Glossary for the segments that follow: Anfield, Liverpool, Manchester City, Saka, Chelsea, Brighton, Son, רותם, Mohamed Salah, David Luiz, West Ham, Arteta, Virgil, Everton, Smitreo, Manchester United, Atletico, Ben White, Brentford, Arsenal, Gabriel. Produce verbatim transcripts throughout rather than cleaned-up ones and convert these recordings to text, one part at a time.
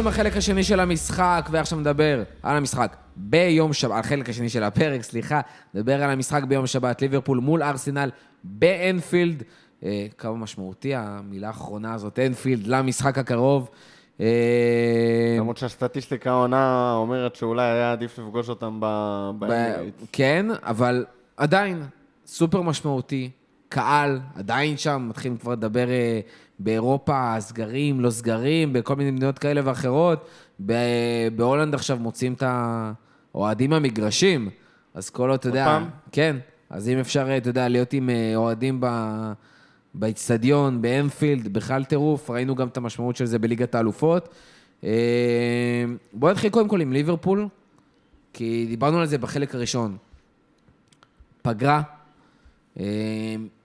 עם החלק השני של המשחק, ועכשיו נדבר על המשחק ביום שבת, על החלק השני של הפרק, סליחה, נדבר על המשחק ביום שבת, ליברפול מול ארסנל באנפילד, אה, כמה משמעותי המילה האחרונה הזאת, אנפילד למשחק הקרוב. למרות שהסטטיסטיקה העונה אומרת שאולי היה עדיף לפגוש אותם באמירייטס. כן, אבל עדיין סופר משמעותי, קהל, עדיין שם, מתחילים כבר לדבר באירופה, סגרים, לא סגרים, בכל מיני מדינות כאלה ואחרות, בהולנד עכשיו מוצאים את האוהדים המגרשים, אז כל עוד, אתה יודע, כן, אז אם אפשר, אתה יודע, להיות עם אוהדים ב... באצטדיון, באנפילד, בכלל טירוף, ראינו גם את המשמעות של זה בליגת האלופות. בואו נתחיל קודם כל עם ליברפול, כי דיברנו על זה בחלק הראשון. פגרה,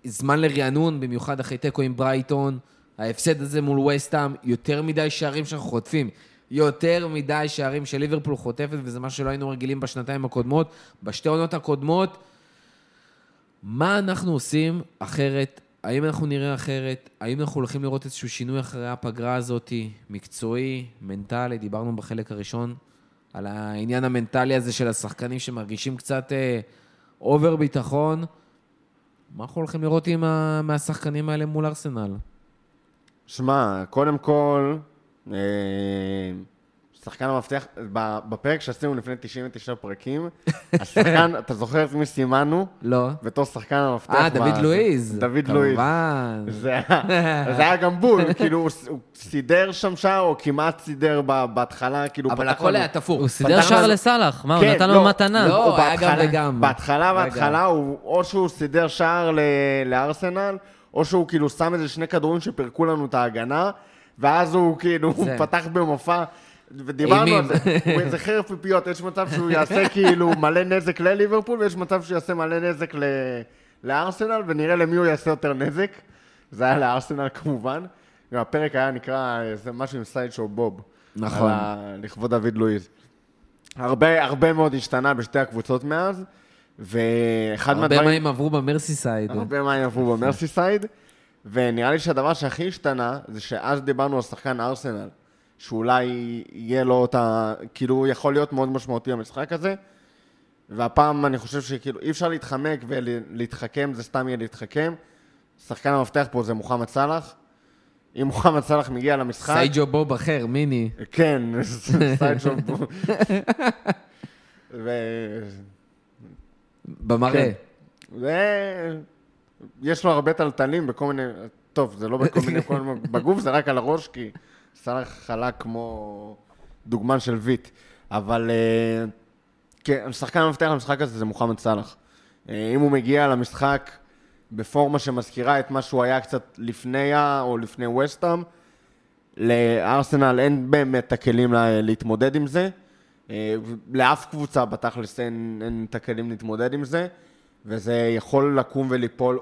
זמן לרענון, במיוחד אחרי תיקו עם ברייטון, ההפסד הזה מול ווסט-האם, יותר מדי שערים שאנחנו חוטפים, יותר מדי שערים של ליברפול חוטפת, וזה מה שלא היינו רגילים בשנתיים הקודמות, בשתי עונות הקודמות. מה אנחנו עושים אחרת? האם אנחנו נראה אחרת? האם אנחנו הולכים לראות איזשהו שינוי אחרי הפגרה הזאת, מקצועי, מנטלי? דיברנו בחלק הראשון על העניין המנטלי הזה של השחקנים שמרגישים קצת אה, אובר ביטחון. מה אנחנו הולכים לראות עם ה... מהשחקנים האלה מול ארסנל? שמע, קודם כל, אה, שחקן המפתח, בפרק שעשינו לפני תשעים ותשעה פרקים, השחקן, אתה זוכר את מי סימנו? לא. בתור שחקן המפתח. אה, דוד לואיז. דוד לואיז. כמובן. זה היה גם בול, כאילו הוא סידר שם שער, או כמעט סידר בהתחלה, כאילו... אבל הכל היה תפור. הוא סידר שער לסלח, מה, הוא נתן לו מתנה. לא, היה גם וגם. בהתחלה, בהתחלה, או שהוא סידר שער לארסנל, או שהוא כאילו שם איזה שני כדורים שפרקו לנו את ההגנה, ואז הוא כאילו פתח במופע ודיברנו על זה, הוא איזה חרף פיפיות, יש מצב שהוא יעשה כאילו מלא נזק לליברפול, ויש מצב שהוא יעשה מלא נזק לארסנל, ונראה למי הוא יעשה יותר נזק. זה היה לארסנל כמובן. הפרק היה נקרא משהו עם סייד שואו בוב. נכון. לכבוד דוד לואיז. הרבה, הרבה מאוד השתנה בשתי הקבוצות מאז, ואחד מהדברים... הרבה מים עברו במרסי סייד. הרבה מים עברו במרסי סייד, ונראה לי שהדבר שהכי השתנה, זה שאז דיברנו על שחקן ארסנל. שאולי יהיה לו אותה, כאילו יכול להיות מאוד משמעותי המשחק הזה, והפעם אני חושב שכאילו אי אפשר להתחמק ולהתחכם, זה סתם יהיה להתחכם. שחקן המפתח פה זה מוחמד סלאח. אם מוחמד סלאח מגיע למשחק... סייג'ו בוב אחר, מיני. כן, סייג'ו בוב. במראה. יש לו הרבה טלטלים בכל מיני... טוב, זה לא בכל מיני... בגוף זה רק על הראש, כי... סלאח חלק כמו דוגמן של ויט, אבל כן, השחקן המפתח למשחק הזה זה מוחמד סלאח. אם הוא מגיע למשחק בפורמה שמזכירה את מה שהוא היה קצת לפניה או לפני ווסט-האם, לארסנל אין באמת הכלים להתמודד עם זה, לאף קבוצה בתכלס אין, אין הכלים להתמודד עם זה, וזה יכול לקום וליפול,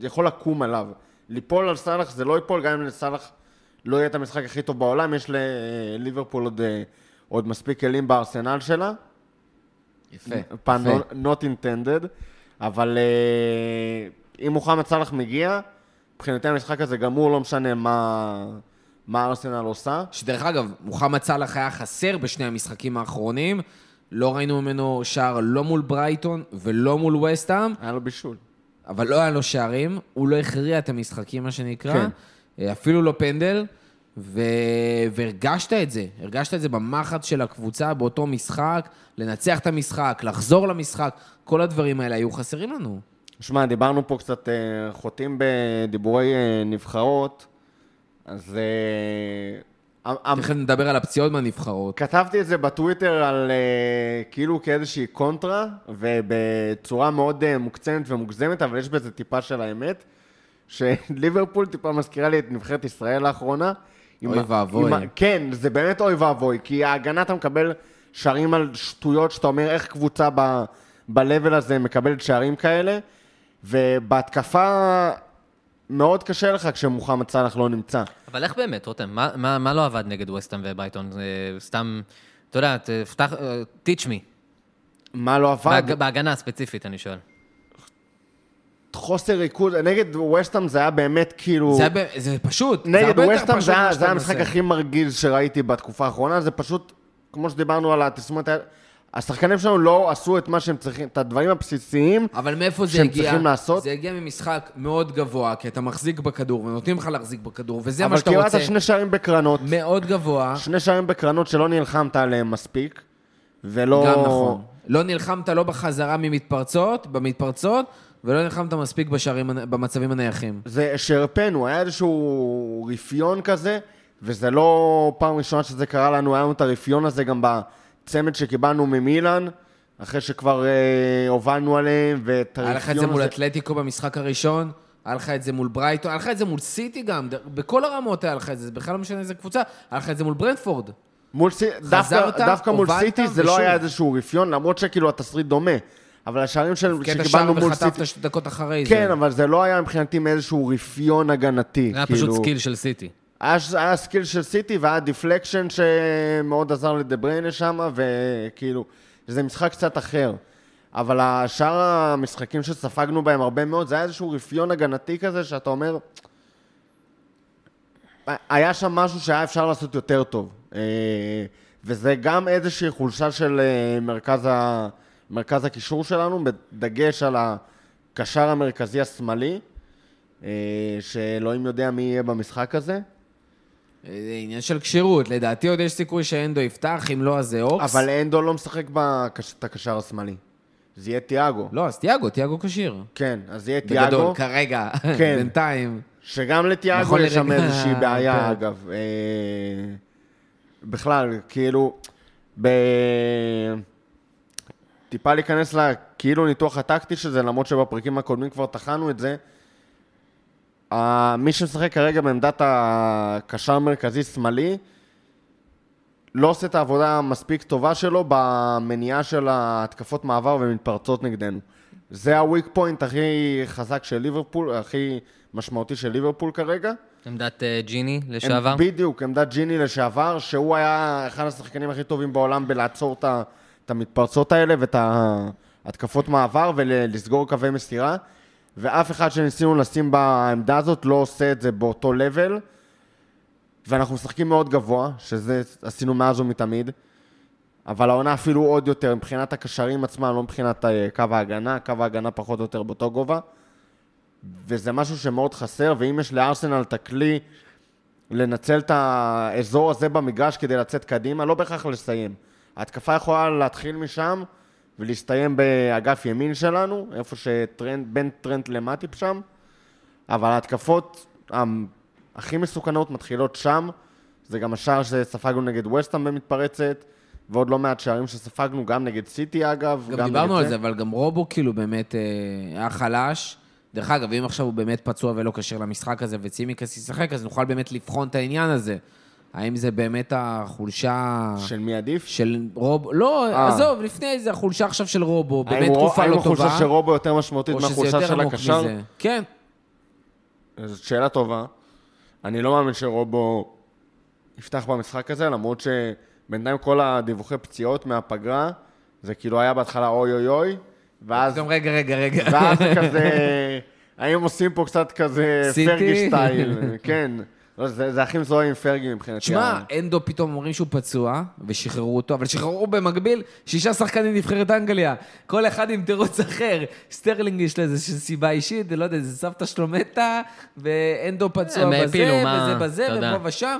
יכול לקום עליו. ליפול על סלאח זה לא ייפול, גם אם לסלאח לא יהיה את המשחק הכי טוב בעולם, יש לליברפול עוד, עוד מספיק כלים בארסנל שלה. יפה. פן not intended, אבל אם מוחמד סלאח מגיע, מבחינתי המשחק הזה גמור, לא משנה מה, מה ארסנל עושה. שדרך אגב, מוחמד סלאח היה חסר בשני המשחקים האחרונים, לא ראינו ממנו שער לא מול ברייטון ולא מול ווסט-האם. היה לו בישול. אבל לא היה לו שערים, הוא לא הכריע את המשחקים, מה שנקרא. כן. אפילו לא פנדל, ו... והרגשת את זה, הרגשת את זה במחץ של הקבוצה, באותו משחק, לנצח את המשחק, לחזור למשחק, כל הדברים האלה היו חסרים לנו. שמע, דיברנו פה קצת חוטים בדיבורי נבחרות, אז... תכף נדבר על הפציעות מהנבחרות. כתבתי את זה בטוויטר על כאילו כאיזושהי קונטרה, ובצורה מאוד מוקצנת ומוגזמת, אבל יש בזה טיפה של האמת, שליברפול טיפה מזכירה לי את נבחרת ישראל האחרונה. אוי ואבוי. כן, זה באמת אוי ואבוי, כי ההגנה אתה מקבל שערים על שטויות, שאתה אומר איך קבוצה בלבל הזה מקבלת שערים כאלה, ובהתקפה מאוד קשה לך כשמוחמד סלאח לא נמצא. אבל איך באמת, רותם? מה, מה, מה לא עבד נגד ווסט-האם וברייטון? סתם, אתה יודע, תפתח, teach me. מה לא עבד? בהגנה הספציפית, אני שואל. חוסר ריקוד, נגד ווסטהאם זה היה באמת כאילו... זה, היה, זה פשוט. נגד ווסטהאם זה היה המשחק הכי מרגיל שראיתי בתקופה האחרונה, זה פשוט, כמו שדיברנו על התסמונת, השחקנים שלנו לא עשו את מה שהם צריכים, את הדברים הבסיסיים שהם צריכים לעשות. זה הגיע ממשחק מאוד גבוה, כי אתה מחזיק בכדור, ונותנים לך להחזיק בכדור, וזה מה שאתה רוצה. אבל קיבלת שני שערים בקרנות. מאוד גבוה. שני שערים בקרנות שלא נלחמת עליהם מספיק, ולא... גם נכון. לא נלחמת לא בחזרה ממתפרצות, במתפרצות, ולא נלחמת מספיק בשערים, במצבים הנייחים. זה שרפנו, היה איזשהו רפיון כזה, וזה לא פעם ראשונה שזה קרה לנו, היה לנו את הרפיון הזה גם ב... צמד שקיבלנו ממילן, אחרי שכבר אה, הובלנו עליהם, היה לך את זה מול אתלטיקו במשחק הראשון, היה לך את זה מול ברייטון, היה לך את זה מול סיטי גם, בכל הרמות היה לך את זה, בכלל לא משנה איזה קבוצה, היה לך את זה מול ברנטפורד. מול סי... דווקא, אותה, דווקא מול סיטי ושוב. זה לא היה איזשהו רפיון, למרות שכאילו התסריט דומה, אבל השערים של... שקיבלנו מול סיטי... קטע שער דקות אחרי כן, זה. כן, אבל זה לא היה מבחינתי מאיזשהו רפיון הגנתי. זה היה כאילו... פשוט סקיל של סיטי. היה סקיל של סיטי והיה דיפלקשן שמאוד עזר לדבריינה שם, וכאילו, זה משחק קצת אחר. אבל השאר המשחקים שספגנו בהם הרבה מאוד, זה היה איזשהו רפיון הגנתי כזה, שאתה אומר, היה שם משהו שהיה אפשר לעשות יותר טוב. וזה גם איזושהי חולשה של מרכז, ה... מרכז הקישור שלנו, בדגש על הקשר המרכזי השמאלי, שאלוהים יודע מי יהיה במשחק הזה. זה עניין של קשירות, לדעתי עוד יש סיכוי שאנדו יפתח, אם לא אז זה אוקס. אבל אנדו לא משחק את הקשר השמאלי, זה יהיה תיאגו. לא, אז תיאגו, תיאגו קשיר. כן, אז יהיה תיאגו. בגדול, כרגע, בינתיים. שגם לתיאגו יש שם איזושהי בעיה, אגב. בכלל, כאילו, טיפה להיכנס לכאילו ניתוח הטקטי של זה, למרות שבפרקים הקודמים כבר תחנו את זה, מי שמשחק כרגע בעמדת הקשר המרכזי שמאלי לא עושה את העבודה מספיק טובה שלו במניעה של התקפות מעבר ומתפרצות נגדנו. זה הוויק פוינט הכי חזק של ליברפול, הכי משמעותי של ליברפול כרגע. עמדת ג'יני לשעבר? בדיוק, עמדת ג'יני לשעבר, שהוא היה אחד השחקנים הכי טובים בעולם בלעצור את המתפרצות האלה ואת התקפות מעבר ולסגור קווי מסירה. ואף אחד שניסינו לשים בעמדה הזאת לא עושה את זה באותו לבל, ואנחנו משחקים מאוד גבוה, שזה עשינו מאז ומתמיד, אבל העונה אפילו עוד יותר, מבחינת הקשרים עצמם, לא מבחינת קו ההגנה, קו ההגנה פחות או יותר באותו גובה, וזה משהו שמאוד חסר, ואם יש לארסנל תקלי לנצל את האזור הזה במגרש כדי לצאת קדימה, לא בהכרח לסיים. ההתקפה יכולה להתחיל משם, ולהסתיים באגף ימין שלנו, איפה שטרנד, בין טרנד למטיפ שם, אבל ההתקפות הכי מסוכנות מתחילות שם, זה גם השער שספגנו נגד ווסטהאם במתפרצת, ועוד לא מעט שערים שספגנו, גם נגד סיטי אגב. גם, גם דיברנו על זה, אבל גם רובו כאילו באמת היה חלש, דרך אגב, אם עכשיו הוא באמת פצוע ולא קשר למשחק הזה, וצימיקס ישחק, אז נוכל באמת לבחון את העניין הזה. האם זה באמת החולשה... של מי עדיף? של רובו... לא, אה. עזוב, לפני זה החולשה עכשיו של רובו, באמת תקופה לא טובה. האם החולשה של רובו יותר משמעותית מהחולשה של הקשר? מזה. כן. זאת שאלה טובה. אני לא מאמין שרובו יפתח במשחק הזה, למרות שבינתיים כל הדיווחי פציעות מהפגרה, זה כאילו היה בהתחלה אוי אוי אוי, ואז... גם רגע, רגע, רגע. ואז כזה... האם עושים פה קצת כזה פרגי סטייל? כן. לא, זה, זה הכי מזוהה עם פרגי מבחינתי. שמה, אנדו פתאום אומרים שהוא פצוע, ושחררו אותו, אבל שחררו במקביל שישה שחקנים נבחרת אנגליה. כל אחד עם תירוץ אחר. סטרלינג יש לזה סיבה אישית, לא יודע, זה סבתא שלומטה, ואנדו פצוע בזה, אפילו, וזה מה... בזה, ופה ושם.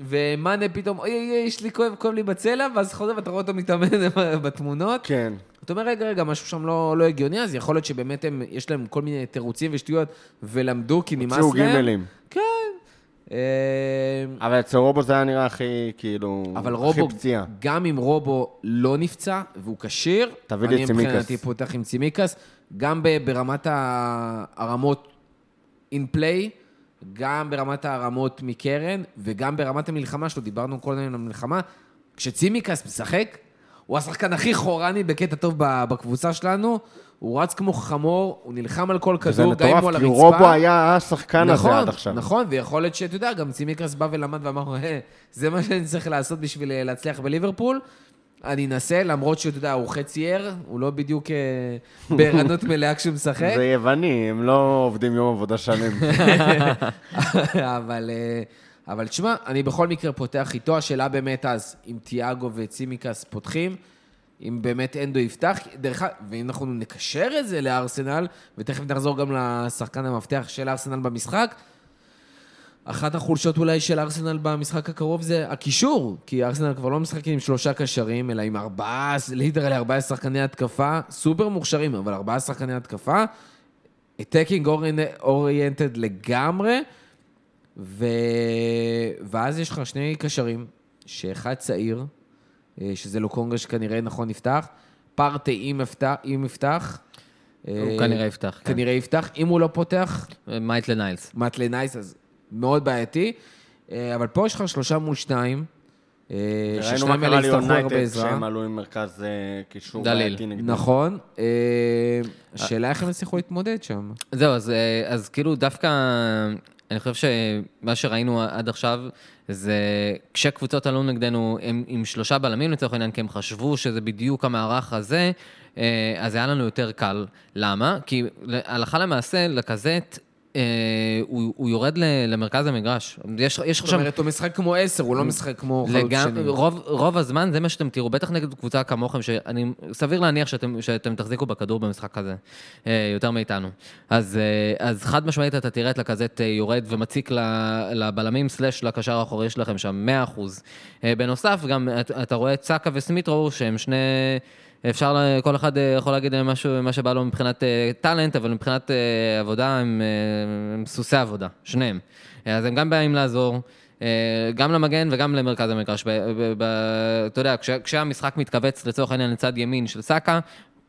ומאנה פתאום, אוי, אוי, יש לי כואב, כואב לי בצלע, ואז חוזר ואתה רואה אותו מתאמן בתמונות. כן. אתה אומר, רגע, רגע, משהו שם לא, לא הגיוני, אז יכול להיות שבאמת הם, יש להם כל מיני תירוצים ושטויות, ולמדו, כי נמאס להם. כן. אבל אצל רובו זה היה נראה הכי כאילו הכי פציע. גם אם רובו לא נפצע והוא קשיר, אני מבחינתי פותח עם צימיקס, גם ברמת הרמות אין פליי, גם ברמת הרמות מקרן וגם ברמת המלחמה שלו, דיברנו כל הזמן על המלחמה, כשצימיקס משחק הוא השחקן הכי חורני בקטע טוב בקבוצה שלנו, הוא רץ כמו חמור, הוא נלחם על כל כדור, גם אם הוא על הרצפה. רובו היה השחקן הזה עד עכשיו. נכון, ויכול להיות שאתה יודע, גם צימיקרס בא ולמד ואמר, זה מה שאני צריך לעשות בשביל להצליח בליברפול, אני אנסה, למרות שאתה יודע, הוא חצי ער, הוא לא בדיוק בערנות מלאה כשהוא משחק. זה יווני, הם לא עובדים יום עבודה שנים. אבל, אבל תשמע, אני בכל מקרה פותח איתו, השאלה באמת אז, אם תיאגו וצימיקס פותחים, אם באמת אנדו יפתח, דרך, ואם אנחנו נקשר את זה לארסנל, ותכף נחזור גם לשחקן המפתח של ארסנל במשחק, אחת החולשות אולי של ארסנל במשחק הקרוב זה הקישור, כי ארסנל כבר לא משחקים עם שלושה קשרים, אלא עם ארבעה, לידרלי ארבעה שחקני התקפה, סופר מוכשרים, אבל ארבעה שחקני התקפה, טקינג אוריינטד לגמרי, ו... ואז יש לך שני קשרים, שאחד צעיר, שזה לוקונגה שכנראה נכון נפתח, פרטי אם נפתח, הוא כנראה יפתח. כנראה יפתח, אם הוא לא פותח, מייטלן איילס. מייטלן איילס, אז מאוד בעייתי, אבל פה יש לך שלושה מול שניים, ששניים האלה יצטרכו הרבה עזרה. שהם עלו עם מרכז קישור בעייתי נגדו. נכון, השאלה איך הם הצליחו להתמודד שם. זהו, אז כאילו דווקא, אני חושב שמה שראינו עד עכשיו, זה כשקבוצות עלו נגדנו עם שלושה בלמים לצורך העניין, כי הם חשבו שזה בדיוק המערך הזה, אז היה לנו יותר קל. למה? כי הלכה למעשה לקזט, הוא יורד למרכז המגרש. זאת אומרת, הוא משחק כמו עשר, הוא לא משחק כמו חלוץ שני. רוב הזמן זה מה שאתם תראו, בטח נגד קבוצה כמוכם, סביר להניח שאתם תחזיקו בכדור במשחק הזה, יותר מאיתנו. אז חד משמעית אתה תראה את לקזט יורד ומציק לבלמים סלש לקשר האחורי, יש לכם שם מאה אחוז. בנוסף, גם אתה רואה את סאקה וסמיטרו, שהם שני... אפשר, כל אחד יכול להגיד משהו, מה שבא לו מבחינת טלנט, אבל מבחינת עבודה, הם, הם סוסי עבודה, שניהם. אז הם גם באים לעזור, גם למגן וגם למרכז המגרש. אתה יודע, כש, כשהמשחק מתכווץ לצורך העניין לצד ימין של סאקה,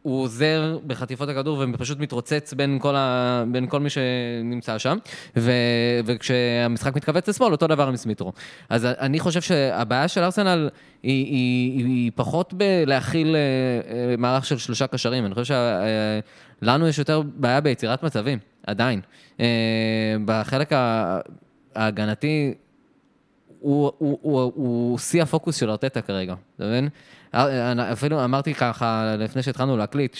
הוא עוזר בחטיפות הכדור ופשוט מתרוצץ בין כל, ה... בין כל מי שנמצא שם, ו... וכשהמשחק מתכווץ לשמאל, אותו דבר עם סמיטרו. אז אני חושב שהבעיה של ארסנל היא, היא... היא פחות בלהכיל מערך של שלושה קשרים. אני חושב שלנו יש יותר בעיה ביצירת מצבים, עדיין. בחלק ההגנתי, הוא, הוא, הוא, הוא שיא הפוקוס של ארטטה כרגע, אתה מבין? אפילו אמרתי ככה לפני שהתחלנו להקליט,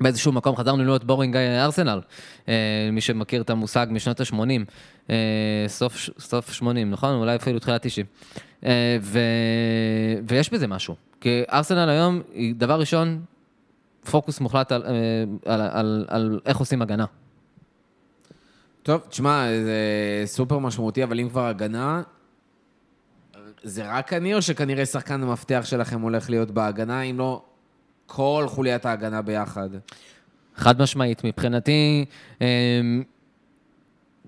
שבאיזשהו מקום חזרנו להיות בורינג ארסנל, מי שמכיר את המושג משנות ה-שמונים, סוף שמונים, נכון? אולי אפילו תחילת תשעים. ויש בזה משהו, כי ארסנל היום, דבר ראשון, פוקוס מוחלט על איך עושים הגנה. טוב, תשמע, זה סופר משמעותי, אבל אם כבר הגנה, זה רק אני או שכנראה שחקן המפתח שלכם הולך להיות בהגנה, אם לא כל חוליית ההגנה ביחד? חד משמעית, מבחינתי,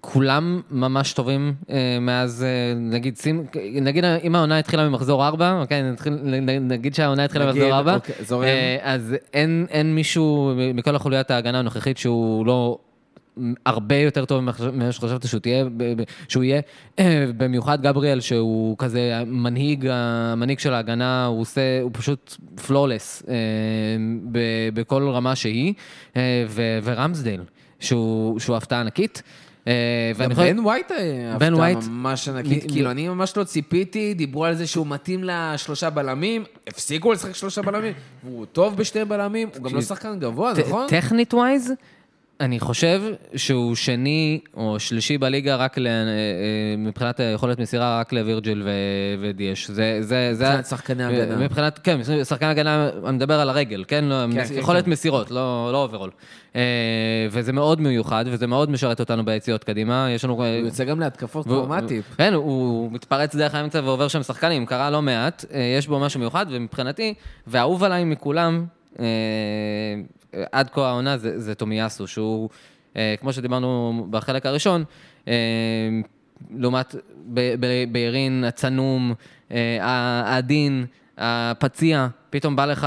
כולם ממש טובים מאז, נגיד, נגיד אם העונה התחילה ממחזור ארבע, אוקיי, נגיד שהעונה התחילה ממחזור ארבע, אז אין, אין מישהו מכל החוליית ההגנה הנוכחית שהוא לא... הרבה יותר טוב ממה שחשבתי שהוא יהיה, במיוחד גבריאל שהוא כזה מנהיג, המנהיג של ההגנה, הוא עושה, הוא פשוט פלולס בכל רמה שהיא, ורמסדייל שהוא הפתעה ענקית. בן ווייט הפתעה ממש ענקית, כאילו אני ממש לא ציפיתי, דיברו על זה שהוא מתאים לשלושה בלמים, הפסיקו לשחק שלושה בלמים, הוא טוב בשתי בלמים, הוא גם לא שחקן גבוה, נכון? טכנית ווייז, אני חושב שהוא שני או שלישי בליגה רק מבחינת יכולת מסירה רק לוירג'יל ודיאש. זה זה זה שחקני הגנה. מבחינת כן, שחקני הגנה, אני מדבר על הרגל, כן, יכולת מסירות, לא לא אוברול. וזה מאוד מיוחד וזה מאוד משרת אותנו ביציאות קדימה. יש לנו יוצא גם להתקפות פרומטיות. כן, הוא מתפרץ דרך האמצע ועובר שם שחקנים, קרה לא מעט, יש בו משהו מיוחד ומבחינתי והאהוב עליי מכולם עד כה העונה זה, זה תומיאסו, שהוא, אה, כמו שדיברנו בחלק הראשון, אה, לעומת בירין, הצנום, אה, העדין, הפציע, פתאום בא לך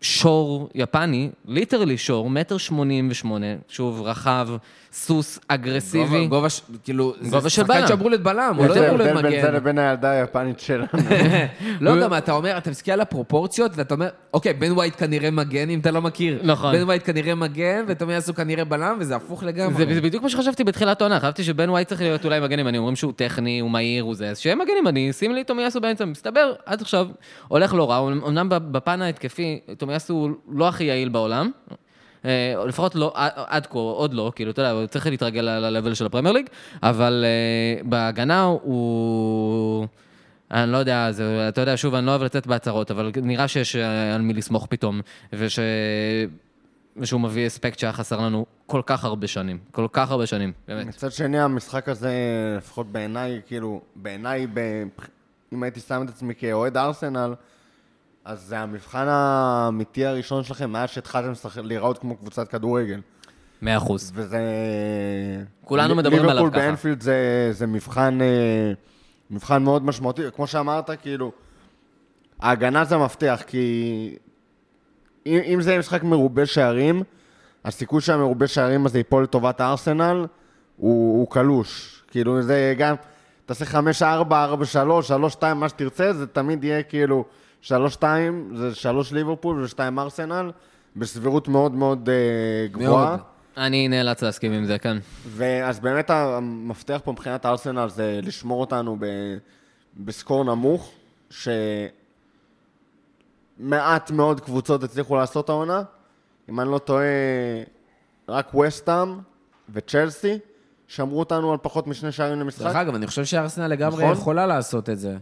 שור יפני, ליטרלי שור, מטר שמונים ושמונה, שוב, רחב, סוס, אגרסיבי. גובה, כאילו, זה שחקן שאמרו לבלם, הוא לא אמרו למגן. זה בין זה לבין הילדה היפנית שלנו. לא, גם אתה אומר, אתה מסתכל על הפרופורציות, ואתה אומר, אוקיי, בן ווייט כנראה מגן, אם אתה לא מכיר. נכון. בן ווייט כנראה מגן, ואתה אומר, הוא כנראה בלם, וזה הפוך לגמרי. זה בדיוק מה שחשבתי בתחילת העונה, חשבתי שבן ווייט צריך להיות אולי מגן ימני, אומרים שהוא טכני, הוא מהיר, הוא זה, אז שיהיה מגן ימני, שים לי תומיאסו באמצע, מסתבר, עד עכשיו הולך לא רע, אומנם בפן ההתקפי, תומיאסו הוא לא הכי יעיל בעולם, לפחות לא, עד כה, עוד לא, כאילו, אתה יודע, צריך להתרגל ללבל של הפרמייר ליג, אבל בהגנה הוא, אני לא יודע, זה, אתה יודע, שוב, אני לא אוהב לצאת בהצהרות, אבל נראה שיש על מי לסמוך פתאום, וש... ושהוא מביא אספקט שהיה חסר לנו כל כך הרבה שנים, כל כך הרבה שנים, באמת. מצד שני, המשחק הזה, לפחות בעיניי, כאילו, בעיניי, אם הייתי שם את עצמי כאוהד ארסנל, אז זה המבחן האמיתי הראשון שלכם, מאז שהתחלתם לראות כמו קבוצת כדורגל. מאה אחוז. וזה... כולנו מדברים עליו ככה. ליברפול באנפילד זה מבחן מאוד משמעותי, כמו שאמרת, כאילו, ההגנה זה המפתח, כי... אם זה משחק מרובה שערים, הסיכוי שהמרובה שערים הזה ייפול לטובת הארסנל, הוא קלוש. כאילו זה גם, תעשה חמש, ארבע, ארבע, שלוש, שלוש, שתיים, מה שתרצה, זה תמיד יהיה כאילו שלוש, שתיים, זה שלוש ליברפול ושתיים ארסנל, בסבירות מאוד מאוד גבוהה. אני נאלץ להסכים עם זה, כן. ואז באמת המפתח פה מבחינת הארסנל זה לשמור אותנו בסקור נמוך, ש... מעט מאוד קבוצות הצליחו לעשות העונה, אם אני לא טועה, רק ווסט האם וצ'לסי, שמרו אותנו על פחות משני שערים למשחק. דרך אגב, אני חושב שארסנל לגמרי יכולה לעשות את זה.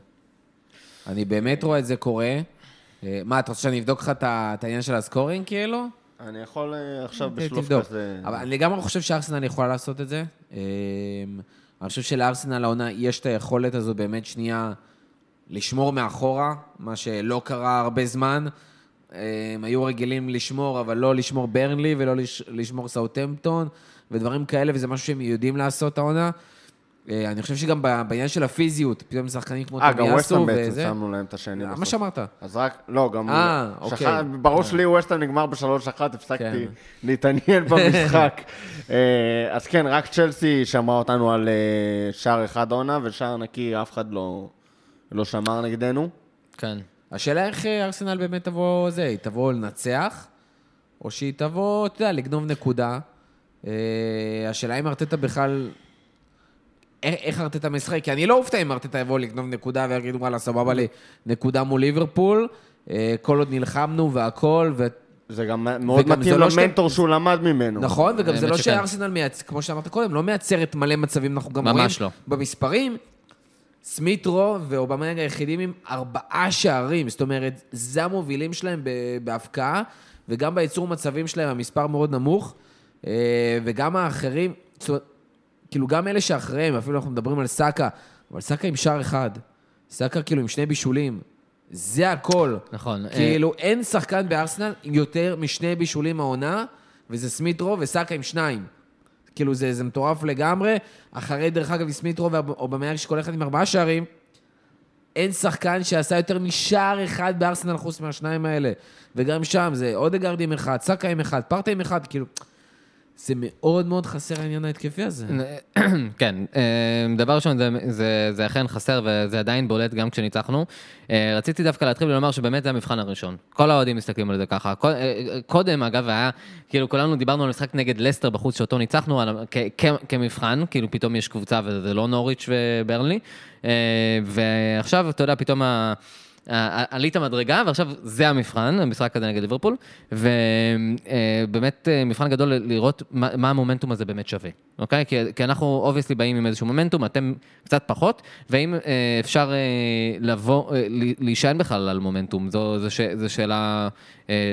אני באמת רואה את זה קורה. מה, אתה רוצה שאני אבדוק לך את העניין של הסקורינג כאילו? אני יכול עכשיו בשלוף כזה. אבל אני לגמרי חושב שארסנל יכולה לעשות את זה. אני חושב שלארסנל העונה יש את היכולת הזו באמת שנייה, לשמור מאחורה, מה שלא קרה הרבה זמן. הם היו רגילים לשמור, אבל לא לשמור ברנלי ולא לשמור סאוטהמפטון, ודברים כאלה, וזה משהו שהם יודעים לעשות העונה. אני חושב שגם בעניין של הפיזיות, פתאום שחקנים כמו תמיאסו. גם ווסטהאם בעצם שמנו להם את השני בסוף. מה שאמרת? אז רק, לא, גם... אה, אוקיי. בראש שלי ווסטהאם נגמר בשלוש אחת, הפסקתי להתעניין במשחק. אז כן, רק צ'לסי שמרה אותנו על שער אחד עונה, ושער נקי אף אחד לא... לא שמר נגדנו. כן. השאלה איך ארסנל באמת תבוא זה, היא תבוא לנצח, או שהיא תבוא, אתה יודע, לגנוב נקודה. השאלה אם ארטטה בכלל, איך ארטטה משחק? כי אני לא אופתע אם ארטטה יבוא לגנוב נקודה, ויגידו, וואלה, סבבה לי, נקודה מול ליברפול, כל עוד נלחמנו והכל, ו... זה גם מאוד מתאים למנטור שהוא למד ממנו. נכון, וגם זה לא שארסנל, כמו שאמרת קודם, לא מייצרת מלא מצבים, אנחנו גם רואים במספרים, סמיטרו ואובמנג היחידים עם ארבעה שערים, זאת אומרת, זה המובילים שלהם בהפקעה, וגם בייצור מצבים שלהם המספר מאוד נמוך, וגם האחרים, זאת אומרת, כאילו גם אלה שאחריהם, אפילו אנחנו מדברים על סאקה, אבל סאקה עם שער אחד, סאקה כאילו עם שני בישולים, זה הכל. נכון. כאילו אין שחקן בארסנל עם יותר משני בישולים העונה, וזה סמיטרו וסאקה עם שניים. כאילו זה, זה מטורף לגמרי, אחרי דרך אגב סמיטרו ואובמאנג שכל אחד עם ארבעה שערים, אין שחקן שעשה יותר משער אחד בארסנל חוץ מהשניים האלה, וגם שם זה אודגארד עם אחד, סאקה עם אחד, פרטי עם אחד, כאילו, זה מאוד מאוד חסר העניין ההתקפי הזה. כן, דבר ראשון, זה, זה, זה אכן חסר, וזה עדיין בולט גם כשניצחנו. רציתי דווקא להתחיל ולומר שבאמת זה המבחן הראשון. כל האוהדים מסתכלים על זה ככה. קודם, אגב, היה, כאילו, כולנו דיברנו על משחק נגד לסטר בחוץ, שאותו ניצחנו על, כ, כ, כמבחן, כאילו, פתאום יש קבוצה, וזה לא נוריץ' וברנלי. ועכשיו, אתה יודע, פתאום ה... עלית המדרגה, ועכשיו זה המבחן, המשחק הזה נגד ליברפול, ובאמת מבחן גדול לראות מה המומנטום הזה באמת שווה, אוקיי? כי אנחנו אובייסלי באים עם איזשהו מומנטום, אתם קצת פחות, ואם אפשר לבוא, להישען בכלל על מומנטום, זו שאלה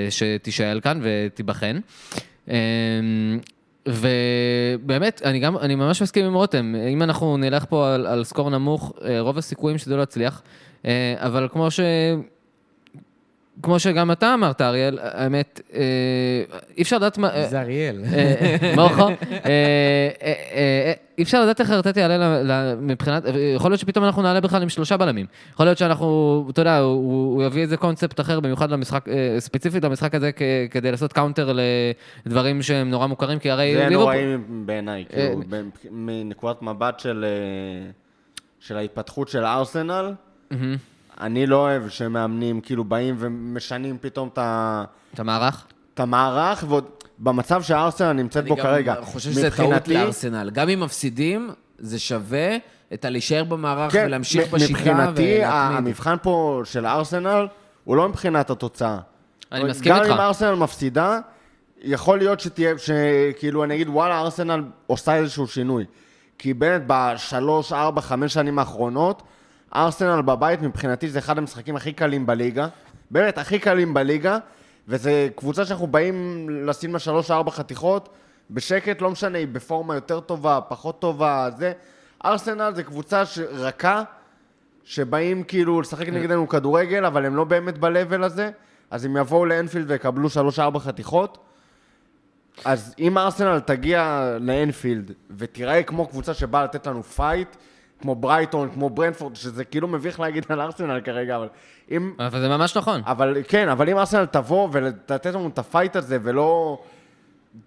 שתישאל כאן ותיבחן. ובאמת, אני גם, אני ממש מסכים עם רותם, אם אנחנו נלך פה על, על סקור נמוך, רוב הסיכויים שזה לא יצליח, אבל כמו ש... כמו שגם אתה אמרת, אריאל, האמת, אי אפשר לדעת מה... זה אריאל. מוחו. אי אפשר לדעת איך ארטטה יעלה מבחינת... יכול להיות שפתאום אנחנו נעלה בכלל עם שלושה בלמים. יכול להיות שאנחנו, אתה יודע, הוא יביא איזה קונספט אחר, במיוחד למשחק, ספציפית למשחק הזה, כדי לעשות קאונטר לדברים שהם נורא מוכרים, כי הרי... זה נוראים בעיניי, כאילו, מנקודת מבט של ההתפתחות של ארסנל, אני לא אוהב שמאמנים, כאילו באים ומשנים פתאום את ה... את המערך? את המערך, ועוד במצב שהארסנל נמצאת בו כרגע. אני גם חושב שזה טעות לארסנל. גם אם מפסידים, זה שווה את הלהישאר במערך ולהמשיך בשיטה. מבחינתי, המבחן פה של הארסנל הוא לא מבחינת התוצאה. אני מסכים איתך. גם אם הארסנל מפסידה, יכול להיות שתהיה, שכאילו אני אגיד, וואלה, הארסנל עושה איזשהו שינוי. כי באמת בשלוש, ארבע, חמש שנים האחרונות, ארסנל בבית מבחינתי זה אחד המשחקים הכי קלים בליגה, באמת הכי קלים בליגה, וזה קבוצה שאנחנו באים לשים לה שלוש ארבע חתיכות, בשקט, לא משנה, היא בפורמה יותר טובה, פחות טובה, זה. ארסנל זה קבוצה רכה, שבאים כאילו לשחק נגדנו כדורגל, אבל הם לא באמת בלבל הזה, אז הם יבואו לאנפילד ויקבלו שלוש ארבע חתיכות, אז אם ארסנל תגיע לאנפילד ותראה כמו קבוצה שבאה לתת לנו פייט, כמו ברייטון, כמו ברנפורד, שזה כאילו מביך להגיד על ארסנל כרגע, אבל אם... אבל זה ממש נכון. אבל כן, אבל אם ארסנל תבוא ולתת לנו את הפייט הזה, ולא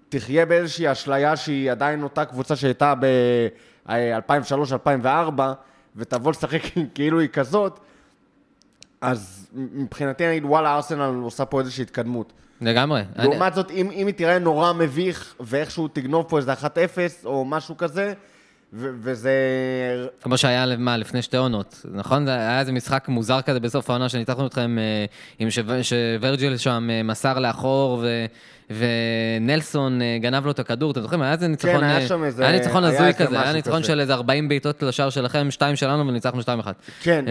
תחיה באיזושהי אשליה שהיא עדיין אותה קבוצה שהייתה ב-אלפיים ושלוש אלפיים וארבע, ותבוא לשחק כאילו היא כזאת, אז מבחינתי אני אגיד, וואלה, ארסנל עושה פה איזושהי התקדמות. לגמרי. לעומת אני... זאת, אם, אם היא תראה נורא מביך, ואיכשהו תגנוב פה איזה אחת אפס או משהו כזה, וזה... כמו שהיה למה, לפני שתי עונות, נכון? היה איזה משחק מוזר כזה בסוף העונה, שניתחנו אתכם עם שווירג'יל שם מסר לאחור, ונלסון גנב לו את הכדור, אתם זוכרים? היה איזה ניצחון... כן, היה שם איזה... היה ניצחון הזוי כזה, היה ניצחון של איזה ארבעים בעיטות לשער שלכם, שתיים שלנו, וניצחנו שתיים אחד. כן,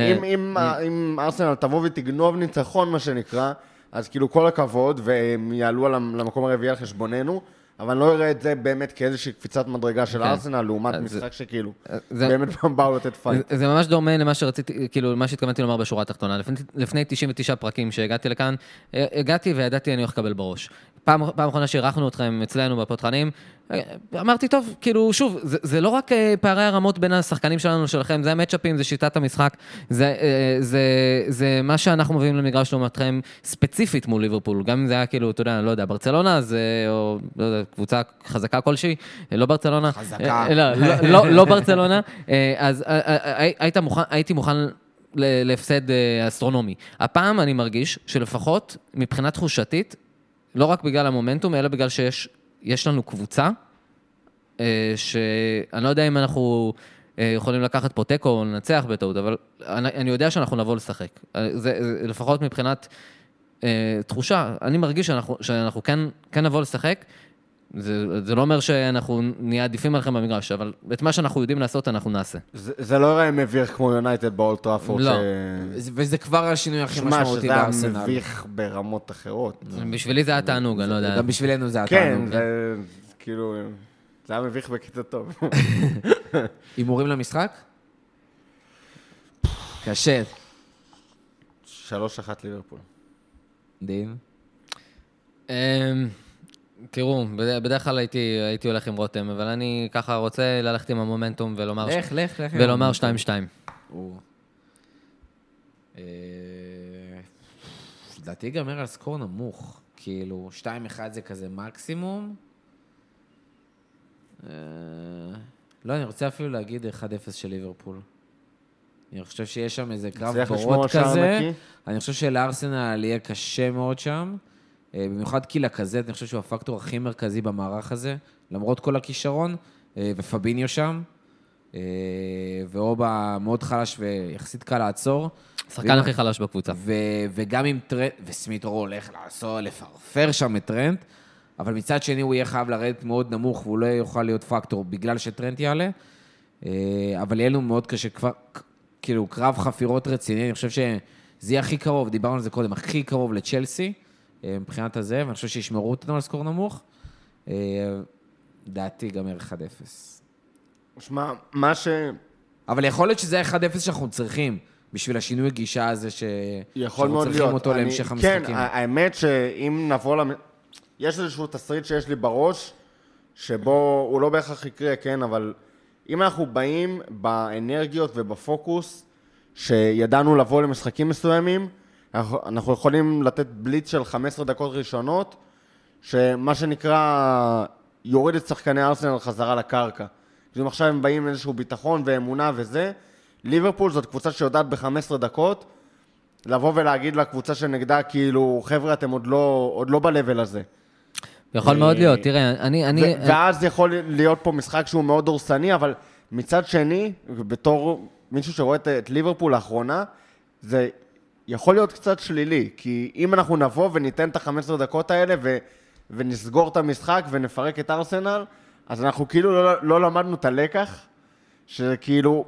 אם ארסנל תבוא ותגנוב ניצחון, מה שנקרא, אז כאילו כל הכבוד, והם יעלו למקום הרביעי על חשבוננו, אבל אני לא אראה את זה באמת כאיזושהי קפיצת מדרגה של ארסנל, לעומת משחק שכאילו, באמת פעם באו לתת פייט. זה ממש דומה למה שרציתי, כאילו, למה שהתכוונתי לומר בשורה התחתונה. לפני תשעים ותשעה פרקים שהגעתי לכאן, הגעתי וידעתי אני הולך לקבל בראש. פעם אחרונה שאירחנו אתכם אצלנו בפודחנים, אמרתי, טוב, כאילו, שוב, זה לא רק פערי הרמות בין השחקנים שלנו שלכם, זה המאץ'אפים, זה שיטת המשחק, זה מה שאנחנו מביאים למגרש לעומתכם, ספציפית מול ליברפול, גם אם זה היה כאילו, אתה יודע, לא יודע, ברצלונה, או לא יודע, קבוצה חזקה כלשהי, לא ברצלונה. חזקה. לא ברצלונה, אז הייתי מוכן... להפסד אסטרונומי. הפעם אני מרגיש שלפחות מבחינה תחושתית, לא רק בגלל המומנטום, אלא בגלל שיש יש לנו קבוצה, שאני לא יודע אם אנחנו יכולים לקחת פה טקו או נצח בטעות, אבל אני יודע שאנחנו נבוא לשחק. זה, לפחות מבחינת תחושה, אני מרגיש שאנחנו, שאנחנו כן, כן נבוא לשחק, זה, זה לא אומר שאנחנו נהיה עדיפים עליכם במגרש, אבל את מה שאנחנו יודעים לעשות, אנחנו נעשה. זה, זה לא יראה מביך כמו יונייטד באולד טראפורד. לא, ש... וזה כבר השינוי הכי משמעותי בארסנל. שזה היה מביך ברמות אחרות. בשבילי זה היה תענוג, אני לא יודע. גם בשבילנו זה היה תענוג. כן, זה כאילו, זה היה מביך בקטע טוב. הימורים למשחק? קשה. שלוש אחת ליברפול. דין? אממ... תראו, בדרך כלל הייתי, הייתי הולך עם רותם, אבל אני ככה רוצה ללכת עם המומנטום ולומר... לך, לך, לך. ולומר שתיים שתיים. לדעתי גמר על סקור נמוך. כאילו, שתיים אחד זה כזה מקסימום. לא, אני רוצה אפילו להגיד אחד אפס של ליברפול. אני חושב שיש שם איזה קרב בורות כזה. אני חושב שלארסנל יהיה קשה מאוד שם. במיוחד קילה כזה, אני חושב שהוא הפקטור הכי מרכזי במערך הזה, למרות כל הכישרון, ופביניו שם, ואובה מאוד חלש ויחסית קל לעצור. שחקן הכי חלש בקבוצה. וגם עם טרנט, וסמיטרו הולך לעשות, לפרפר שם את טרנט, אבל מצד שני הוא יהיה חייב לרדת מאוד נמוך, והוא לא יוכל להיות פקטור בגלל שטרנט יעלה, אבל יהיה לנו מאוד קשה, כאילו קרב חפירות רציני, אני חושב שזה יהיה הכי קרוב, דיברנו על זה קודם, הכי קרוב לצ'לסי, מבחינת הזה, ואני חושב שישמרו אותנו על סקור נמוך, דעתי גם ערך אחד אפס. שמע, מה ש... אבל יכול להיות שזה אחד אפס שאנחנו צריכים, בשביל השינוי הגישה הזה ש... שאנחנו צריכים אותו אני... להמשך המשחקים. כן, האמת שאם נבוא למ... יש איזשהו תסריט שיש לי בראש, שבו הוא לא בהכרח יקרה, כן, אבל אם אנחנו באים באנרגיות ובפוקוס, שידענו לבוא למשחקים מסוימים, אנחנו יכולים לתת בליץ של חמש עשרה דקות ראשונות, שמה שנקרא יוריד את שחקני ארסנל חזרה לקרקע. אם עכשיו הם באים איזשהו ביטחון ואמונה וזה, ליברפול זאת קבוצה שיודעת ב-חמש עשרה דקות, לבוא ולהגיד לקבוצה שנגדה, כאילו, חבר'ה, אתם עוד לא, עוד לא בלבל הזה. יכול מאוד להיות, תראה, אני, אני... ואז יכול להיות פה משחק שהוא מאוד דורסני, אבל מצד שני, בתור מישהו שרואה את ליברפול האחרונה, זה יכול להיות קצת שלילי, כי אם אנחנו נבוא וניתן את ה-חמש עשרה דקות האלה, ו- ונסגור את המשחק ונפרק את ארסנל, אז אנחנו כאילו לא, לא למדנו את הלקח, שכאילו,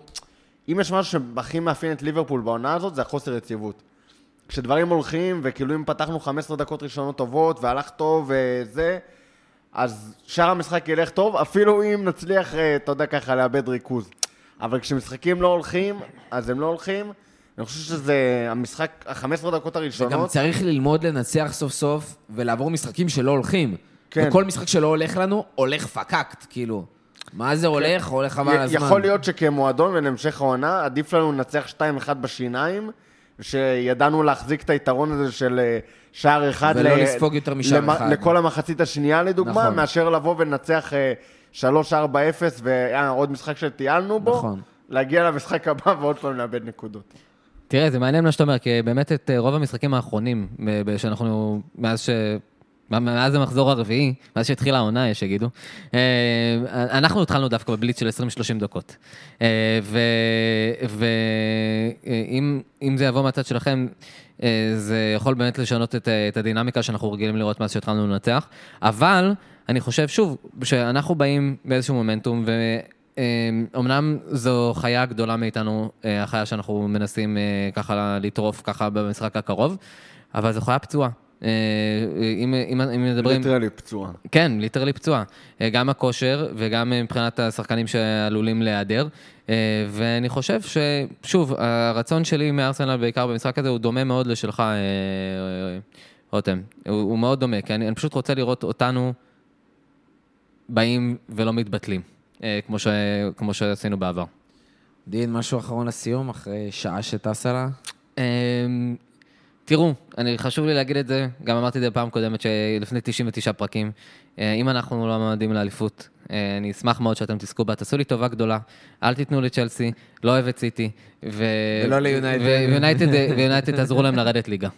אם יש משהו שהכי מאפיין את ליברפול בעונה הזאת, זה החוסר יציבות. כשדברים הולכים, וכאילו אם פתחנו חמש עשרה דקות ראשונות טובות, והלך טוב וזה, אז שאר המשחק ילך טוב, אפילו אם נצליח, אתה יודע ככה, לאבד ריכוז. אבל כשמשחקים לא הולכים, אז הם לא הולכים, אני חושב שזה המשחק, ה-חמש עשרה דקות הראשונות... וגם צריך ללמוד לנצח סוף סוף, ולעבור משחקים שלא הולכים. כן. וכל משחק שלא הולך לנו, הולך פקקט, כאילו. מה זה הולך? כן. הולך חבל י- הזמן. יכול להיות שכמועדון ולהמשך העונה, עדיף לנו לנצח שתיים אחת בשיניים, שידענו להחזיק את היתרון הזה של שער אחד... ולא ל- לספוג יותר משער למ- אחד. לכל המחצית השנייה, לדוגמה, נכון. מאשר לבוא ונצח שלוש ארבע אפס, ועוד משחק שטיילנו בו, נכון. להגיע למשחק הבא ועוד פעם לאבד נקודות. תראה, זה מעניין מה שאתה אומר, כי באמת את רוב המשחקים האחרונים, שאנחנו, מאז ש... מאז המחזור הרביעי, מאז שהתחילה העונה, יש שיגידו, אנחנו התחלנו דווקא בבליץ של עשרים שלושים דקות. ואם זה יבוא מהצד שלכם, זה יכול באמת לשנות את הדינמיקה שאנחנו רגילים לראות מאז שהתחלנו לנצח. אבל אני חושב שוב, שאנחנו באים באיזשהו מומנטום ו... אמנם זו חיה גדולה מאיתנו, החיה שאנחנו מנסים ככה לטרוף ככה במשחק הקרוב, אבל זו חיה פצועה. אם, אם, אם מדברים... ליטרלי פצועה. כן, ליטרלי פצועה. גם הכושר וגם מבחינת השחקנים שעלולים להיעדר, ואני חושב ששוב, הרצון שלי מארסנל בעיקר במשחק הזה הוא דומה מאוד לשלך, רותם. הוא, הוא מאוד דומה, כי אני, אני פשוט רוצה לראות אותנו באים ולא מתבטלים. כמו ש... כמו שעשינו בעבר. דין, משהו אחרון לסיום, אחרי שעה שטסה לה? תראו, אני חשוב לי להגיד את זה, גם אמרתי את זה פעם קודמת, שלפני תשעים ותשעה פרקים, אם אנחנו לא מעמדים לאליפות, אני אשמח מאוד שאתם תזכו בה, תעשו לי טובה גדולה, אל תיתנו לי צ'לסי, לא אוהבת סיטי, ולא ליונייטד, ויונייטד תעזרו להם לרדת ליגה.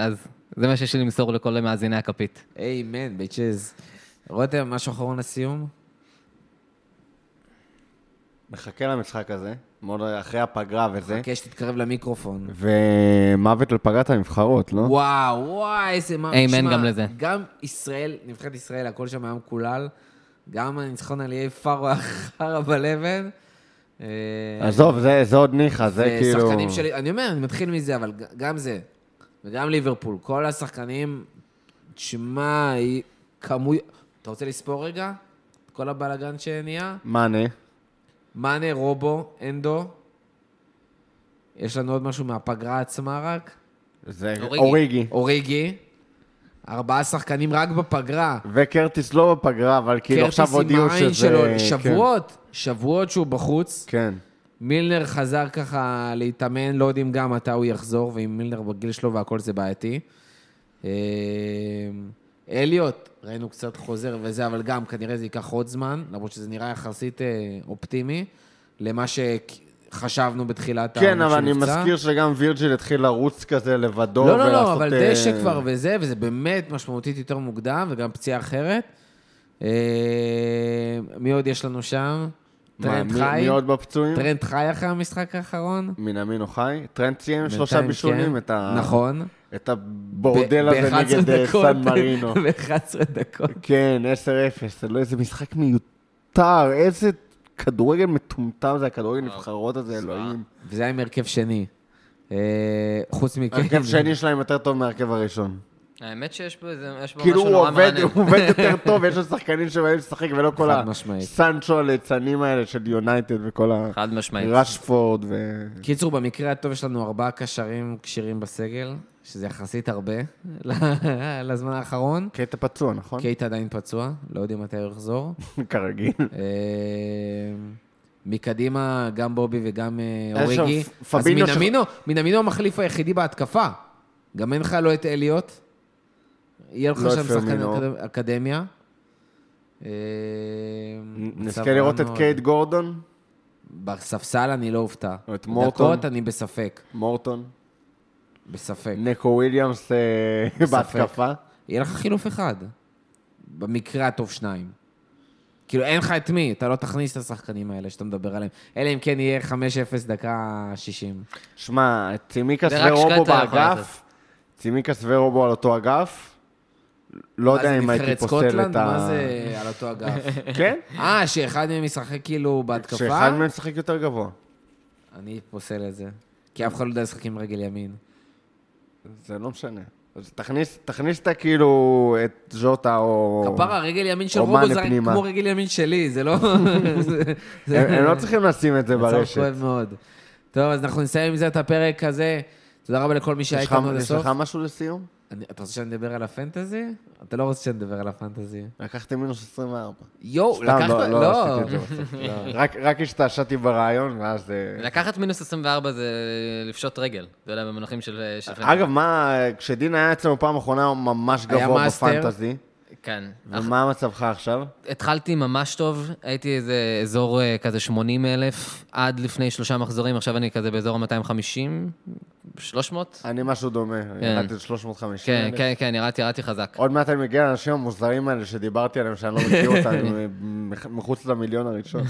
אז זה מה שיש לי למסור לכל מאזיני הכפית. איימן, ביצ'ז. רותם, משהו אחרון לסיום? מחכה למשחק הזה, מאוד אחרי הפגרה וזה. מחכה שתתקרב למיקרופון. ומוות לפגרת המבחרות, לא? וואו, וואי, איזה מה... אמן גם לזה. גם ישראל, נבחרת ישראל, הכל שם היום כולל, גם הניצחון על איי פארו אחר הבלבן. עזוב, זה עוד ניחה, זה כאילו... שחקנים שלי, אני אומר, אני מתחיל מזה, אבל גם זה, וגם ליברפול, כל השחקנים, תשמע, היא כמוי... אתה רוצה לספור רגע? כל הבלגן שנהיה? מענה. מנה, רובו, אנדו. יש לנו עוד משהו מהפגרה עצמה רק. זה אוריגי. אוריגי. ארבעה שחקנים רק בפגרה. וקרטיס לא בפגרה, אבל כאילו עכשיו הודיעו שזה... קרטיס עם העין שלו, שבועות. שבועות שהוא בחוץ. כן. מילנר חזר ככה להתאמן, לא יודעים גם מתי הוא יחזור, ועם מילנר בגיל שלו והכל זה בעייתי. אליוט, ראינו קצת חוזר וזה, אבל גם כנראה זה ייקח עוד זמן, למרות שזה נראה יחסית אופטימי, למה שחשבנו בתחילת המושלבצה. כן, אבל אני מזכיר שגם וירג'יל התחיל לרוץ כזה לבדו. לא, לא, לא, אבל דשא כבר וזה, וזה באמת משמעותית יותר מוקדם, וגם פציעה אחרת. מי עוד יש לנו שם? טרנט חי. מי עוד בפצועים? טרנט חי אחרי המשחק האחרון. מנאמין או חי. טרנט ציים שלושה בישולים את ה... נכון. את הבורדל הזה נגד סן מרינו. ב-אחת עשרה דקות. כן, עשר אפס. זה לא איזה משחק מיותר. איזה כדורגל מטומטם זה, הכדורגל נבחרות הזה, אלוהים. וזה היה עם הרכב שני. חוץ מכן. הרכב שני שלהם יותר טוב מהרכב הראשון. האמת שיש בו משהו נורא מעניין. כאילו הוא עובד יותר טוב, יש לו שחקנים שבאים לשחק, ולא כל הסנצ'ו הליצנים האלה של יונייטד וכל הרשפורד. קיצור, במקרה הטוב יש לנו ארבעה קשרים כשירים בסגל, שזה יחסית הרבה לזמן האחרון. קייטה פצוע, נכון? קייטה עדיין פצוע, לא יודעים מתי הוא יחזור. כרגיל. מקדימה גם בובי וגם אוריגי. אז מנמינו המחליף היחידי בהתקפה. גם אין לך לא את אליוט, יהיה לך שם שחקן אקדמיה. נזכה לראות את קייט גורדון? בספסל אני לא הופתע. את מורטון? דקות אני בספק. מורטון? בספק. ניקו וויליאמס בהתקפה? יהיה לך חילוף אחד. במקרה הטוב שניים. כאילו אין לך את מי, אתה לא תכניס את השחקנים האלה שאתה מדבר עליהם. אלה אם כן יהיה חמש אפס דקה שישים. שמע, צימיקס ורובו באגף, צימיקס ורובו על אותו אגף, לא יודע אם הייתי פוסל את ה... מה זה על אותו אגף? כן? אה, שאחד מהם ישחק כאילו בהתקפה? שאחד מהם ישחק יותר גבוה. אני פוסל את זה, כי אף אחד לא יודע לשחק עם רגל ימין. זה לא משנה. תכניס, תכניס את כאילו את ז'וטה או... כפרה, רגל ימין של רובו זה כמו רגל ימין שלי, זה לא... הם לא צריכים לשים את זה ברשת. זה כואב מאוד. טוב, אז אנחנו נסיים עם זה את הפרק הזה. תודה רבה לכל מי שהיה כאן עד הסוף. יש לך משהו לסיום? אתה רוצה שאני אדבר על הפנטזי? אתה לא רוצה שאני אדבר על הפנטזי. לקחתי מינוס עשרים וארבע. יו, לקחת... לא, רק השתעשעתי ברעיון, ואז זה... לקחת מינוס עשרים וארבע זה לפשוט רגל. אתה יודע, במונחים של... אגב, מה... כשדין היה אצלנו פעם האחרונה ממש גבוה בפנטזי. כן. ומה המצבך עכשיו? התחלתי ממש טוב. הייתי איזה אזור כזה שמונים אלף עד לפני שלושה מחזורים. עכשיו אני כזה באזור מאתיים וחמישים. שלוש מאות? אני משהו דומה, נראיתי שלוש מאות וחמישים. כן, כן, כן, נראיתי, נראיתי חזק. עוד מעט אני מגיע לאנשים המוזרים האלה שדיברתי עליהם, שאני לא מכיר אותם מחוץ למיליון הראשון.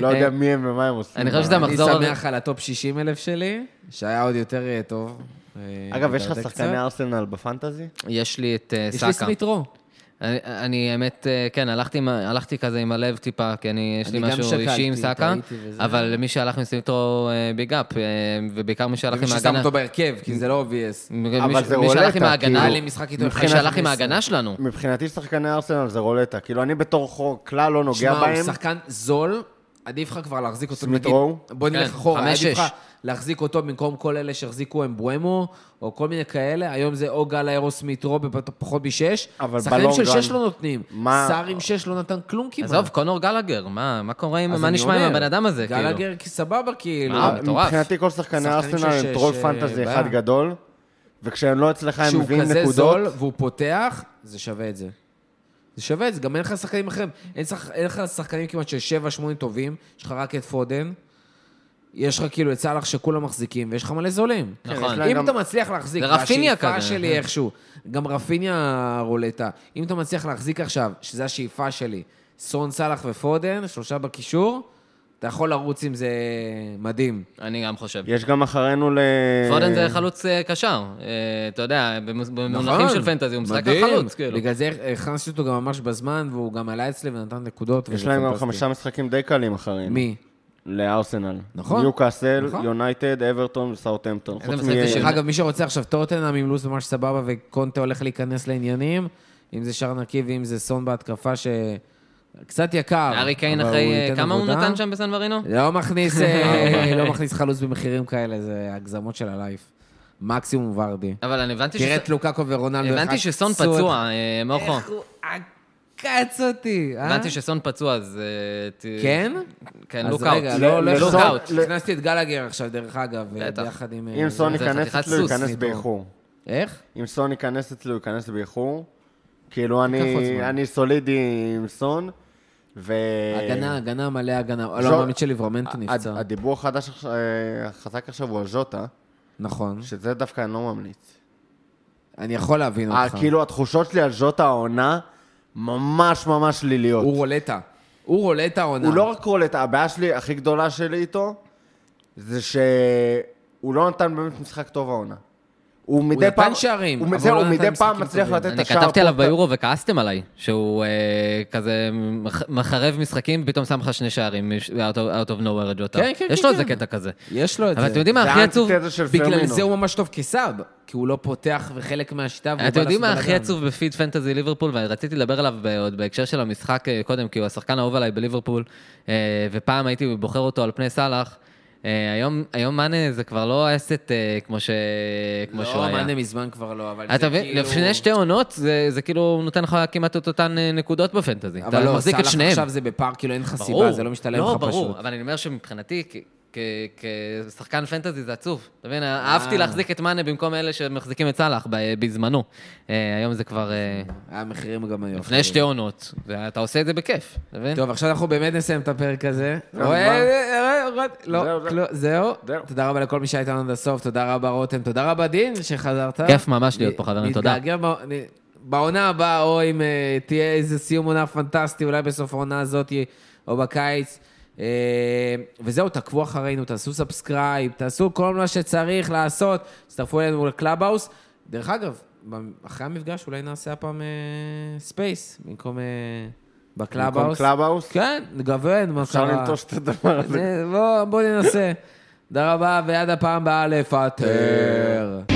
לא יודע מי הם ומה הם עושים. אני חושב שזה המחזור... אני שמח על הטופ שישים אלף שלי, שהיה עוד יותר טוב. אגב, יש לך שחקני ארסנל בפנטזי? יש לי את סאקה. יש לי סמיטרו. אני האמת, כן, הלכתי כזה עם הלב טיפה, כי יש לי משהו אישי עם סאקה, אבל מי שהלך עם סמיטרו ביגאפ, ובעיקר מי שהלך עם ההגנה... ששם אותו בהרכב, כי זה לא אובייס. אבל זה רולטה, כאילו... מי שהלך עם ההגנה שלנו. מבחינתי שחקני ארסנל זה רולטה, כאילו אני בתור כלל לא נוגע בהם. שמע, שחקן זול, עדיף לך כבר להחזיק אותו. סמיטרו? בוא נלך אחורה, עדיף לך... להחזיק אותו במקום כל אלה שהחזיקו הם בואמו, או כל מיני כאלה. היום זה או גל אירו סמיטרו בפחות בשש, שחקנים של שש לא נותנים. שר עם שש לא נתן כלום כמעט. עזוב, קונור גלגר, מה קורה, מה נשמע עם הבן אדם הזה? גלגר סבבה, כאילו. מבחינתי כל שחקני ארסנל הם טרול פנטזי אחד גדול, וכשהם לא אצלך הם מביאים נקודות. שהוא כזה זול והוא פותח, זה שווה את זה. זה שווה את זה, גם אין לך שחקנים אחרים. אין לך שחקנים כמעט של שבע, שמונה טובים, יש לך רק את פודן. יש לך כאילו את סלח שכולם מחזיקים, ויש לך מלא זולים. נכון. אם אתה מצליח להחזיק, השאיפה שלי איכשהו, גם רפיניה רולטה, אם אתה מצליח להחזיק עכשיו, שזו השאיפה שלי, סון, סלח ופודן, שלושה בקישור, אתה יכול לרוץ עם זה מדהים. אני גם חושב. יש גם אחרינו ל... פודן זה חלוץ קשר. אתה יודע, במונחים של פנטזי, הוא משחק החלוץ. בגלל זה הכנסתי אותו גם ממש בזמן, והוא גם עלה אצלי ונתן נקודות. יש להם גם חמישה משחקים די קלים אחרינו. מי? לארסנל. נכון. ניוקאסל, יונייטד, אברטון וסאות'המפטון. אגב, מי שרוצה עכשיו טוטנהאם עם לוז ממש סבבה וקונטה הולך להיכנס לעניינים, אם זה שער נקי ואם זה סון בהתקפה שקצת יקר. הארי קיין אחרי כמה הוא נתן שם בסן מרינו? לא מכניס חלוץ במחירים כאלה, זה הגזמות של הלייף. מקסימום ורדי. אבל אני הבנתי ש... תראה את לוקאקו ורונלדו. הבנתי שסון פצוע, מוחו. איך הוא... קץ אותי. הבנתי שסון פצוע, אז... כן? כן, לוקאוט. לוקאוט. הכנסתי את גלגר עכשיו, דרך אגב, ביחד עם... אם סון ייכנס אצלו, ייכנס באיחור. איך? אם סון ייכנס אצלו, ייכנס באיחור. כאילו, אני סולידי עם סון, ו... הגנה, הגנה, מלא הגנה. לא, המאמית של לברמנטו נפצע. הדיבור החדש, החזק עכשיו הוא הז'וטה. נכון. שזה דווקא אני לא ממליץ. אני יכול להבין אותך. כאילו, התחושות שלי על ז'וטה העונה ממש ממש ליליות. הוא רולטה. הוא רולטה עונה. הוא לא רק רולטה, הבעיה שלי, הכי גדולה שלי איתו, זה שהוא לא נתן באמת משחק טוב העונה. הוא מדי פעם שערים, הוא מדי פעם מצליח לתת את השער. אני כתבתי עליו ביורו וכעסתם עליי, שהוא כזה מחרב משחקים, פתאום שם לך שני שערים, out of nowhere ג'וטה. יש לו איזה קטע כזה. יש לו את זה. אבל אתם יודעים מה הכי עצוב? בגלל זה הוא ממש טוב כסאב, כי הוא לא פותח וחלק מהשיטה. אתם יודעים מה הכי עצוב בפיד פנטזי ליברפול, ורציתי לדבר עליו בהקשר של המשחק קודם, כי הוא השחקן האהוב עליי בליברפול, ופעם הייתי בוחר אותו על פני סלאח. היום, היום מנה זה כבר לא אסת כמו ש... כמו שהוא היה. לא, מנה מזמן כבר לא, אבל זה כאילו... לפני שתי עונות, זה כאילו נותן לך כמעט את אותן נקודות בפנטזי. אבל לא, סלח עכשיו זה בפאר, כאילו אין לך סיבה, זה לא משתלם לך פשוט. לא, ברור, אבל אני אומר שמבחינתי, כשחקן פנטזי זה עצוב. אתה מבין, אהבתי להחזיק את מנה במקום אלה שמחזיקים את סלח בזמנו. היום זה כבר... המחירים גם היום. לפני שתי עונות, אתה עושה את זה בכיף. טוב, עכשיו אנחנו באמת נסיים את הפרק הזה. לא, זהו. תודה רבה לכל מי שהייתנו עד הסוף, תודה רבה רותם, תודה רבה דין שחזרת. כיף ממש להיות פה חברים, תודה. בעונה הבאה, או אם תהיה איזה סיום עונה פנטסטי, אולי בסוף העונה הזאת, או בקיץ. וזהו, תקבו אחרינו, תעשו סאבסקרייב, תעשו כל מה שצריך לעשות, תצטרפו אלינו לקלאבהאוס. דרך אגב, אחרי המפגש אולי נעשה הפעם ספייס, במקום... בקלאבהאוס. בקלאבהאוס? כן, נגוון. אפשר לנטוש את הדבר הזה. בואו ננסה. תודה רבה, ועד הפעם באלף, אטר.